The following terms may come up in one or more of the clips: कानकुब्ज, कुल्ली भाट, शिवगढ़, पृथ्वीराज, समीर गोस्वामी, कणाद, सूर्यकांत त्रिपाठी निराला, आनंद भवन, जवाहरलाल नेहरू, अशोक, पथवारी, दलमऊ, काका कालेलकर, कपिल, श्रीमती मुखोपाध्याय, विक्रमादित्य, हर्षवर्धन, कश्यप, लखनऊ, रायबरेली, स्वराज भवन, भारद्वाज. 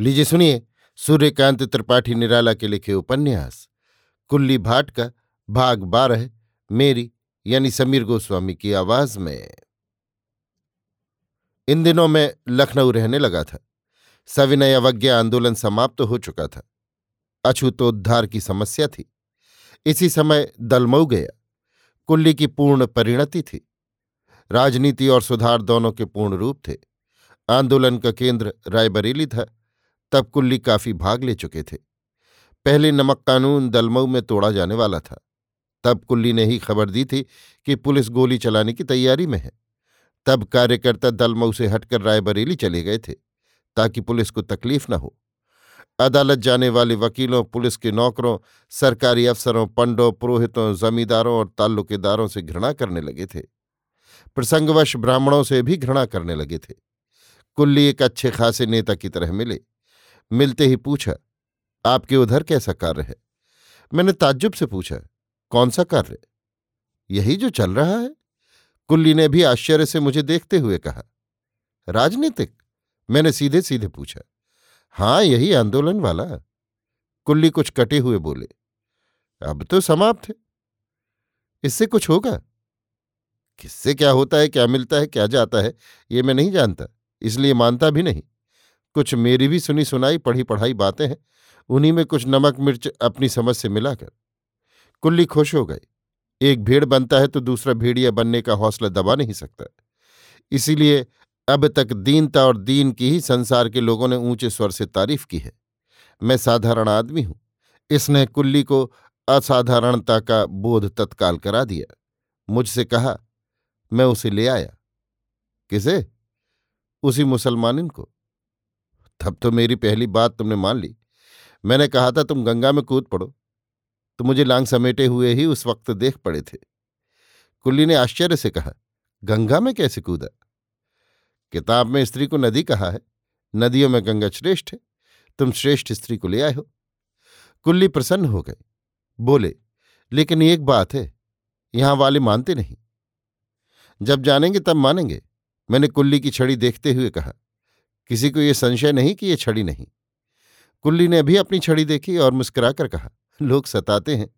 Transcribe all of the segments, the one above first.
लीजिए सुनिए सूर्यकांत त्रिपाठी निराला के लिखे उपन्यास कुल्ली भाट का भाग 12 मेरी यानी समीर गोस्वामी की आवाज में। इन दिनों मैं लखनऊ रहने लगा था। सविनय अवज्ञा आंदोलन समाप्त हो चुका था। अछूतोद्धार की समस्या थी। इसी समय दलमऊ गया। कुल्ली की पूर्ण परिणति थी। राजनीति और सुधार दोनों के पूर्ण रूप थे। आंदोलन का केंद्र रायबरेली था। तब कुल्ली काफी भाग ले चुके थे। पहले नमक कानून दलमऊ में तोड़ा जाने वाला था। तब कुल्ली ने ही खबर दी थी कि पुलिस गोली चलाने की तैयारी में है। तब कार्यकर्ता दलमऊ से हटकर रायबरेली चले गए थे ताकि पुलिस को तकलीफ न हो। अदालत जाने वाले वकीलों, पुलिस के नौकरों, सरकारी अफसरों, पंडों, पुरोहितों, जमींदारों और ताल्लुकेदारों से घृणा करने लगे थे। प्रसंगवश ब्राह्मणों से भी घृणा करने लगे थे। कुल्ली एक अच्छे खासे नेता की तरह मिले। मिलते ही पूछा, आपके उधर कैसा कार्य है? मैंने ताज्जुब से पूछा, कौन सा कार्य? यही जो चल रहा है, कुल्ली ने भी आश्चर्य से मुझे देखते हुए कहा। राजनीतिक? मैंने सीधे सीधे पूछा। हाँ, यही आंदोलन वाला। कुल्ली कुछ कटे हुए बोले, अब तो समाप्त है। इससे कुछ होगा? किससे क्या होता है, क्या मिलता है, क्या जाता है, ये मैं नहीं जानता, इसलिए मानता भी नहीं। कुछ मेरी भी सुनी सुनाई पढ़ी पढ़ाई बातें हैं, उन्हीं में कुछ नमक मिर्च अपनी समझ से मिलाकर। कुल्ली खुश हो गए। एक भेड़ बनता है तो दूसरा भेड़िया बनने का हौसला दबा नहीं सकता। इसीलिए अब तक दीनता और दीन की ही संसार के लोगों ने ऊंचे स्वर से तारीफ की है। मैं साधारण आदमी हूं। इसने कुल्ली को असाधारणता का बोध तत्काल करा दिया। मुझसे कहा, मैं उसे ले आया। किसे? उसी मुसलमानिन को। तब तो मेरी पहली बात तुमने मान ली। मैंने कहा था तुम गंगा में कूद पड़ो, तो मुझे लांग समेटे हुए ही उस वक्त देख पड़े थे। कुल्ली ने आश्चर्य से कहा, गंगा में कैसे कूदा? किताब में स्त्री को नदी कहा है। नदियों में गंगा श्रेष्ठ है। तुम श्रेष्ठ स्त्री को ले आए हो। कुल्ली प्रसन्न हो गए। बोले, लेकिन एक बात है, यहां वाले मानते नहीं। जब जानेंगे तब मानेंगे। मैंने कुल्ली की छड़ी देखते हुए कहा। किसी को यह संशय नहीं कि यह छड़ी नहीं। कुल्ली ने भी अपनी छड़ी देखी और मुस्कुराकर कहा, लोग सताते हैं।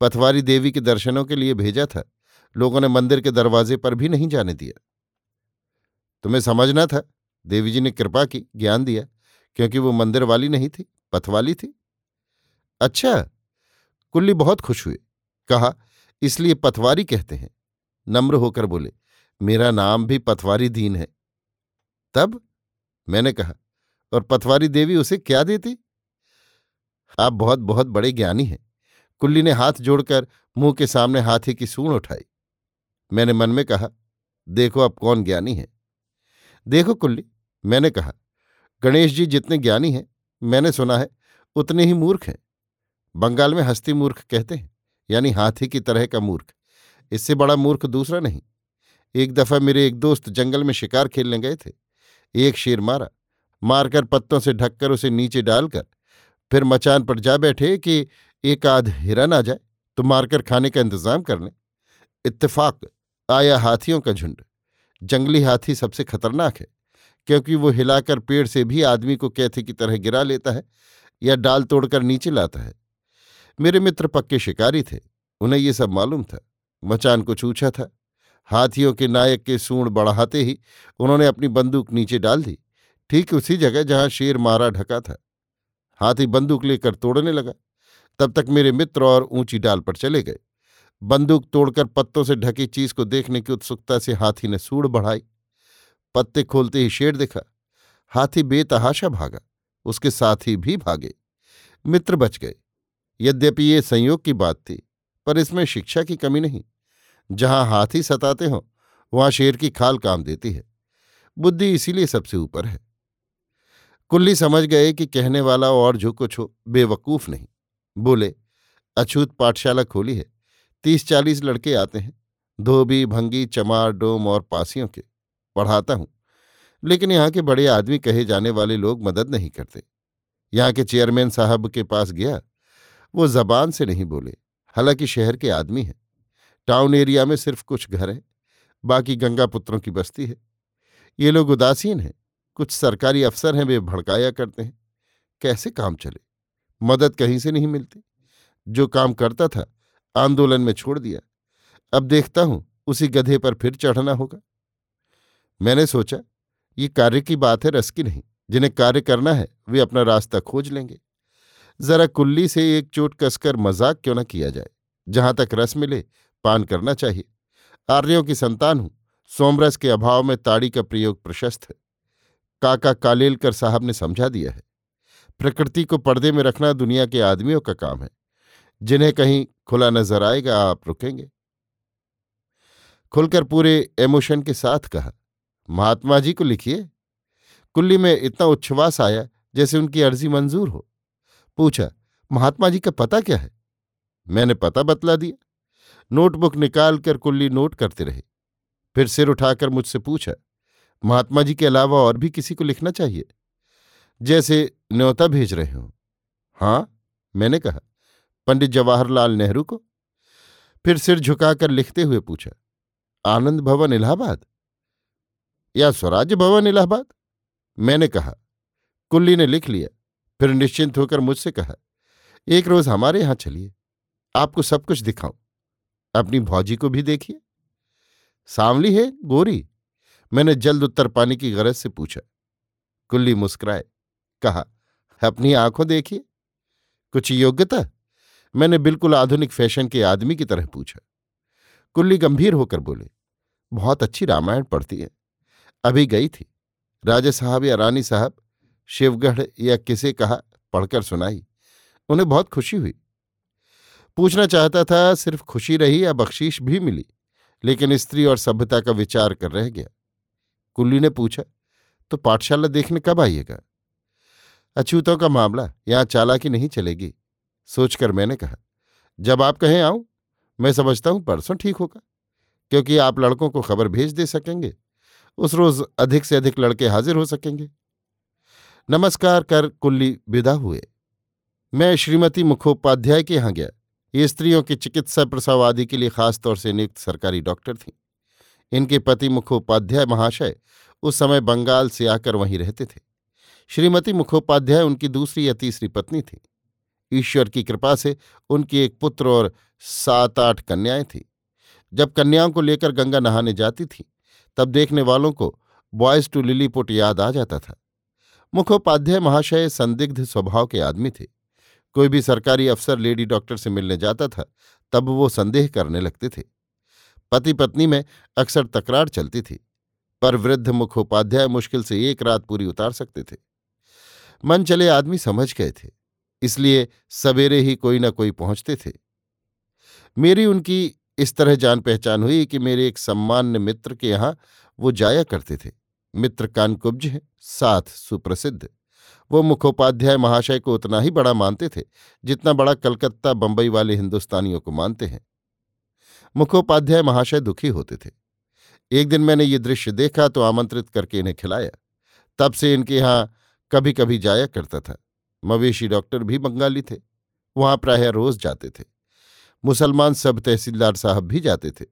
पथवारी देवी के दर्शनों के लिए भेजा था। लोगों ने मंदिर के दरवाजे पर भी नहीं जाने दिया। तुम्हें समझना था, देवी जी ने कृपा की, ज्ञान दिया, क्योंकि वो मंदिर वाली नहीं थी, पथवाली थी। अच्छा। कुल्ली बहुत खुश हुए। कहा, इसलिए पथवारी कहते हैं। नम्र होकर बोले, मेरा नाम भी पथवारी दीन है। तब? मैंने कहा, और पथवारी देवी उसे क्या देती? आप बहुत बहुत बड़े ज्ञानी हैं। कुल्ली ने हाथ जोड़कर मुंह के सामने हाथी की सूंड उठाई। मैंने मन में कहा, देखो अब कौन ज्ञानी है। देखो कुल्ली, मैंने कहा, गणेश जी जितने ज्ञानी हैं, मैंने सुना है, उतने ही मूर्ख हैं। बंगाल में हस्ती मूर्ख कहते हैं, यानी हाथी की तरह का मूर्ख। इससे बड़ा मूर्ख दूसरा नहीं। एक दफा मेरे एक दोस्त जंगल में शिकार खेलने गए थे। एक शेर मारा, मारकर पत्तों से ढककर उसे नीचे डालकर फिर मचान पर जा बैठे कि एक आध हिरन आ जाए तो मारकर खाने का इंतजाम कर लें। इत्तेफाक आया हाथियों का झुंड। जंगली हाथी सबसे खतरनाक है, क्योंकि वो हिलाकर पेड़ से भी आदमी को कैथे की तरह गिरा लेता है या डाल तोड़कर नीचे लाता है। मेरे मित्र पक्के शिकारी थे, उन्हें ये सब मालूम था। मचान को छूछा था। हाथियों के नायक के सूंड बढ़ाते ही उन्होंने अपनी बंदूक नीचे डाल दी, ठीक उसी जगह जहां शेर मारा ढका था। हाथी बंदूक लेकर तोड़ने लगा। तब तक मेरे मित्र और ऊंची डाल पर चले गए। बंदूक तोड़कर पत्तों से ढकी चीज को देखने की उत्सुकता से हाथी ने सूंड बढ़ाई। पत्ते खोलते ही शेर दिखा। हाथी बेतहाशा भागा, उसके साथी भी भागे, मित्र बच गए। यद्यपि ये संयोग की बात थी, पर इसमें शिक्षा की कमी नहीं। जहां हाथी सताते हों, वहां शेर की खाल काम देती है। बुद्धि इसीलिए सबसे ऊपर है। कुल्ली समझ गए कि कहने वाला और जो कुछ हो बेवकूफ नहीं। बोले, अछूत पाठशाला खोली है। 30-40 लड़के आते हैं, धोबी, भंगी, चमार, डोम और पासियों के। पढ़ाता हूं, लेकिन यहाँ के बड़े आदमी कहे जाने वाले लोग मदद नहीं करते। यहाँ के चेयरमैन साहब के पास गया, वो जबान से नहीं बोले, हालांकि शहर के आदमी हैं। टाउन एरिया में सिर्फ कुछ घर हैं, बाकी गंगापुत्रों की बस्ती है। ये लोग उदासीन हैं, कुछ सरकारी अफसर हैं, वे भड़काया करते हैं। कैसे काम चले, मदद कहीं से नहीं मिलती। जो काम करता था आंदोलन में छोड़ दिया, अब देखता हूं उसी गधे पर फिर चढ़ना होगा। मैंने सोचा ये कार्य की बात है, रस की नहीं। जिन्हें कार्य करना है वे अपना रास्ता खोज लेंगे। जरा कुल्ली से एक चोट कसकर मजाक क्यों न किया जाए। जहां तक रस मिले पान करना चाहिए। आर्यों की संतान हूं, सोमरस के अभाव में ताड़ी का प्रयोग प्रशस्त है। काका कालेलकर साहब ने समझा दिया है। प्रकृति को पर्दे में रखना दुनिया के आदमियों का काम है। जिन्हें कहीं खुला नजर आएगा आप रुकेंगे। खुलकर पूरे इमोशन के साथ कहा, महात्मा जी को लिखिए। कुल्ली में इतना उच्छ्वास आया जैसे उनकी अर्जी मंजूर हो। पूछा, महात्मा जी का पता क्या है? मैंने पता बतला दिया। नोटबुक निकाल कर कुल्ली नोट करते रहे। फिर सिर उठाकर मुझसे पूछा, महात्मा जी के अलावा और भी किसी को लिखना चाहिए? जैसे न्योता भेज रहे हों। हाँ, मैंने कहा, पंडित जवाहरलाल नेहरू को। फिर सिर झुकाकर लिखते हुए पूछा, आनंद भवन इलाहाबाद या स्वराज भवन इलाहाबाद? मैंने कहा। कुल्ली ने लिख लिया। फिर निश्चिंत होकर मुझसे कहा, एक रोज हमारे यहां चलिए, आपको सब कुछ दिखाऊं। अपनी भौजी को भी देखिए। सांवली है, गोरी? मैंने जल्द उत्तर पाने की गरज से पूछा। कुल्ली मुस्कुराए। कहा, अपनी आंखों देखिए। कुछ योग्यता? मैंने बिल्कुल आधुनिक फैशन के आदमी की तरह पूछा। कुल्ली गंभीर होकर बोले, बहुत अच्छी रामायण पढ़ती है। अभी गई थी, राजा साहब या रानी साहब, शिवगढ़ या किसे कहा, पढ़कर सुनाई। उन्हें बहुत खुशी हुई। पूछना चाहता था सिर्फ खुशी रही या बख्शीश भी मिली, लेकिन स्त्री और सभ्यता का विचार कर रह गया। कुल्ली ने पूछा, तो पाठशाला देखने कब आइएगा? अछूतों का मामला, यहाँ चालाकी नहीं चलेगी। सोचकर मैंने कहा, जब आप कहें आऊं। मैं समझता हूं परसों ठीक होगा, क्योंकि आप लड़कों को खबर भेज दे सकेंगे। उस रोज अधिक से अधिक लड़के हाजिर हो सकेंगे। नमस्कार कर कुल्ली विदा हुए। मैं श्रीमती मुखोपाध्याय के यहाँ गया। ये स्त्रियों की चिकित्सा, प्रसव आदि के लिए खासतौर से नियुक्त सरकारी डॉक्टर थीं। इनके पति मुखोपाध्याय महाशय उस समय बंगाल से आकर वहीं रहते थे। श्रीमती मुखोपाध्याय उनकी दूसरी या तीसरी पत्नी थी। ईश्वर की कृपा से उनकी एक पुत्र और 7-8 कन्याएं थीं। जब कन्याओं को लेकर गंगा नहाने जाती थीं, तब देखने वालों को बॉयज टू लिलीपुट याद आ जाता था। मुखोपाध्याय महाशय संदिग्ध स्वभाव के आदमी थे। कोई भी सरकारी अफसर लेडी डॉक्टर से मिलने जाता था, तब वो संदेह करने लगते थे। पति पत्नी में अक्सर तकरार चलती थी, पर वृद्ध मुखोपाध्याय मुश्किल से एक रात पूरी उतार सकते थे। मन चले आदमी समझ गए थे, इसलिए सवेरे ही कोई न कोई पहुंचते थे। मेरी उनकी इस तरह जान पहचान हुई कि मेरे एक सम्मान्य मित्र के यहाँ वो जाया करते थे। मित्र कानकुब्ज हैं, साथ सुप्रसिद्ध। वो मुखोपाध्याय महाशय को उतना ही बड़ा मानते थे जितना बड़ा कलकत्ता बंबई वाले हिंदुस्तानियों को मानते हैं। मुखोपाध्याय महाशय दुखी होते थे। एक दिन मैंने ये दृश्य देखा तो आमंत्रित करके इन्हें खिलाया। तब से इनके यहाँ कभी कभी जाया करता था। मवेशी डॉक्टर भी बंगाली थे, वहाँ प्रायः रोज जाते थे। मुसलमान सब तहसीलदार साहब भी जाते थे।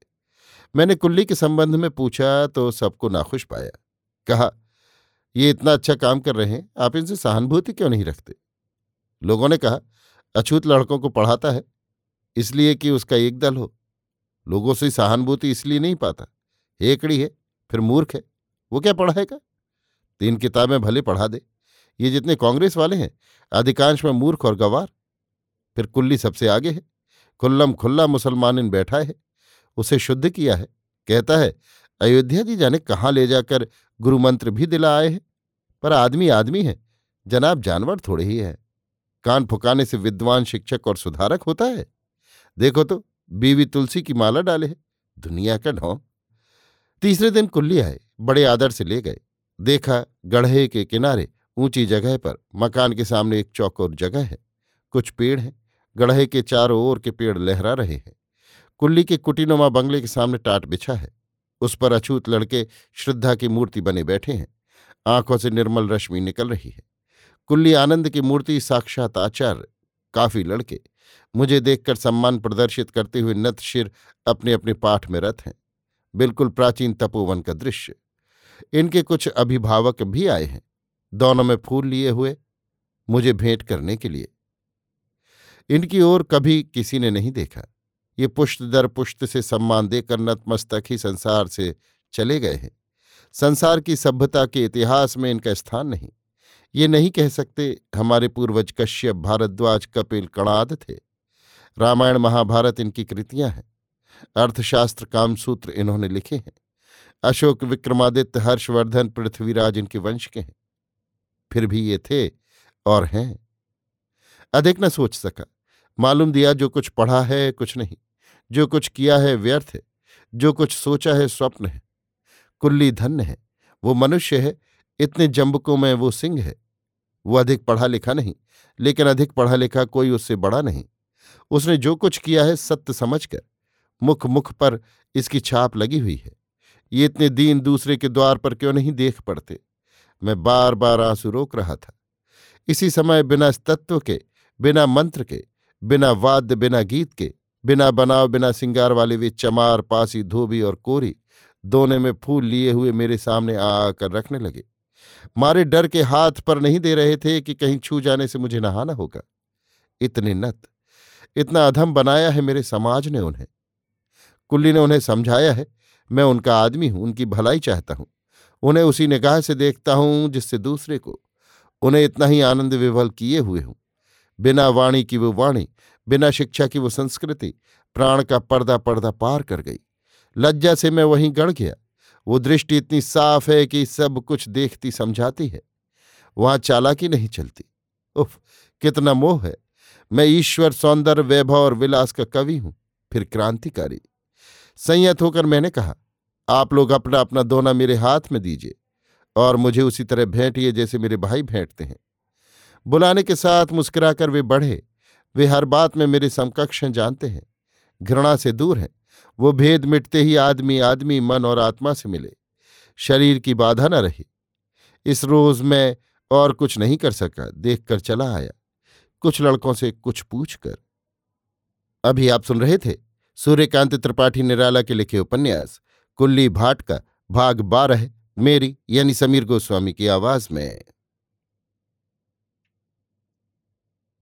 मैंने कुल्ली के संबंध में पूछा तो सबको नाखुश पाया। कहा, ये इतना अच्छा काम कर रहे हैं, आप इनसे सहानुभूति क्यों नहीं रखते? लोगों ने कहा, अछूत लड़कों को पढ़ाता है इसलिए कि उसका एक दल हो। लोगों से सहानुभूति इसलिए नहीं पाता, एकड़ी है, फिर मूर्ख है, वो क्या पढ़ाएगा? 3 किताबें भले पढ़ा दे। ये जितने कांग्रेस वाले हैं अधिकांश में मूर्ख और गंवार। फिर कुल्ली सबसे आगे है, खुल्लम खुल्ला मुसलमान इन बैठा है, उसे शुद्ध किया है। कहता है अयोध्या जी जाने कहाँ ले जाकर गुरु मंत्र भी दिला आए हैं। पर आदमी आदमी है जनाब, जानवर थोड़े ही है। कान फुकाने से विद्वान, शिक्षक और सुधारक होता है। देखो तो बीवी तुलसी की माला डाले है, दुनिया का ढोंग। तीसरे दिन कुल्ली आए, बड़े आदर से ले गए। देखा गढ़े के किनारे ऊंची जगह पर मकान के सामने एक चौकोर जगह है, कुछ पेड़ हैं। गढ़े के चारों ओर के पेड़ लहरा रहे हैं। कुल्ली के कुटीनुमा बंगले के सामने टाट बिछा है, उस पर अछूत लड़के श्रद्धा की मूर्ति बने बैठे हैं। आंखों से निर्मल रश्मि निकल रही है। कुल्ली आनंद की मूर्ति, साक्षात आचार्य। काफी लड़के मुझे देखकर सम्मान प्रदर्शित करते हुए नतशिर अपने अपने पाठ में रत हैं। बिल्कुल प्राचीन तपोवन का दृश्य। इनके कुछ अभिभावक भी आए हैं, दोनों में फूल लिए हुए मुझे भेंट करने के लिए। इनकी ओर कभी किसी ने नहीं देखा। ये पुष्ट दर पुष्ट से सम्मान देकर नतमस्तक ही संसार से चले गए हैं। संसार की सभ्यता के इतिहास में इनका स्थान नहीं। ये नहीं कह सकते हमारे पूर्वज कश्यप, भारद्वाज, कपिल, कणाद थे। रामायण, महाभारत इनकी कृतियां हैं। अर्थशास्त्र, कामसूत्र इन्होंने लिखे हैं। अशोक, विक्रमादित्य, हर्षवर्धन, पृथ्वीराज इनके वंश के हैं। फिर भी ये थे और हैं। अधिक न सोच सका। मालूम दिया जो कुछ पढ़ा है कुछ नहीं, जो कुछ किया है व्यर्थ है, जो कुछ सोचा है स्वप्न है। कुल्ली धन्य है, वो मनुष्य है। इतने जंबकों में वो सिंह है। वो अधिक पढ़ा लिखा नहीं, लेकिन अधिक पढ़ा लिखा कोई उससे बड़ा नहीं। उसने जो कुछ किया है सत्य समझकर, मुख मुख पर इसकी छाप लगी हुई है। ये इतने दीन दूसरे के द्वार पर क्यों नहीं देख पड़ते। मैं बार बार आंसू रोक रहा था। इसी समय बिना तत्व के, बिना मंत्र के, बिना वाद्य, बिना गीत के, बिना बनाव, बिना सिंगार वाले वे चमार, पासी, धोबी और कोरी दोने में फूल लिए हुए मेरे सामने आकर रखने लगे। मारे डर के हाथ पर नहीं दे रहे थे कि कहीं छू जाने से मुझे नहाना होगा। इतने नत, इतना अधम बनाया है मेरे समाज ने उन्हें। कुल्ली ने उन्हें समझाया है मैं उनका आदमी हूं, उनकी भलाई चाहता हूं, उन्हें उसी निगाह से देखता हूं जिससे दूसरे को। उन्हें इतना ही आनंद विवल किए हुए हूं। बिना वाणी की वो वाणी, बिना शिक्षा की वो संस्कृति, प्राण का पर्दा पर्दा पार कर गई। लज्जा से मैं वहीं गड़ गया। वो दृष्टि इतनी साफ है कि सब कुछ देखती समझाती है। वहां चालाकी नहीं चलती। उफ, कितना मोह है। मैं ईश्वर, सौंदर्य, वैभव और विलास का कवि हूं, फिर क्रांतिकारी। संयत होकर मैंने कहा, आप लोग अपना अपना दोना मेरे हाथ में दीजिए और मुझे उसी तरह भेंटिए जैसे मेरे भाई भेंटते हैं। बुलाने के साथ मुस्कुराकर वे बढ़े। वे हर बात में मेरे समकक्ष हैं, जानते हैं, घृणा से दूर हैं। वो भेद मिटते ही आदमी आदमी, मन और आत्मा से मिले। शरीर की बाधा न रही। इस रोज मैं और कुछ नहीं कर सका, देखकर चला आया, कुछ लड़कों से कुछ पूछकर। अभी आप सुन रहे थे सूर्यकांत त्रिपाठी निराला के लिखे उपन्यास कुल्ली भाट का भाग 12, मेरी यानी समीर गोस्वामी की आवाज में।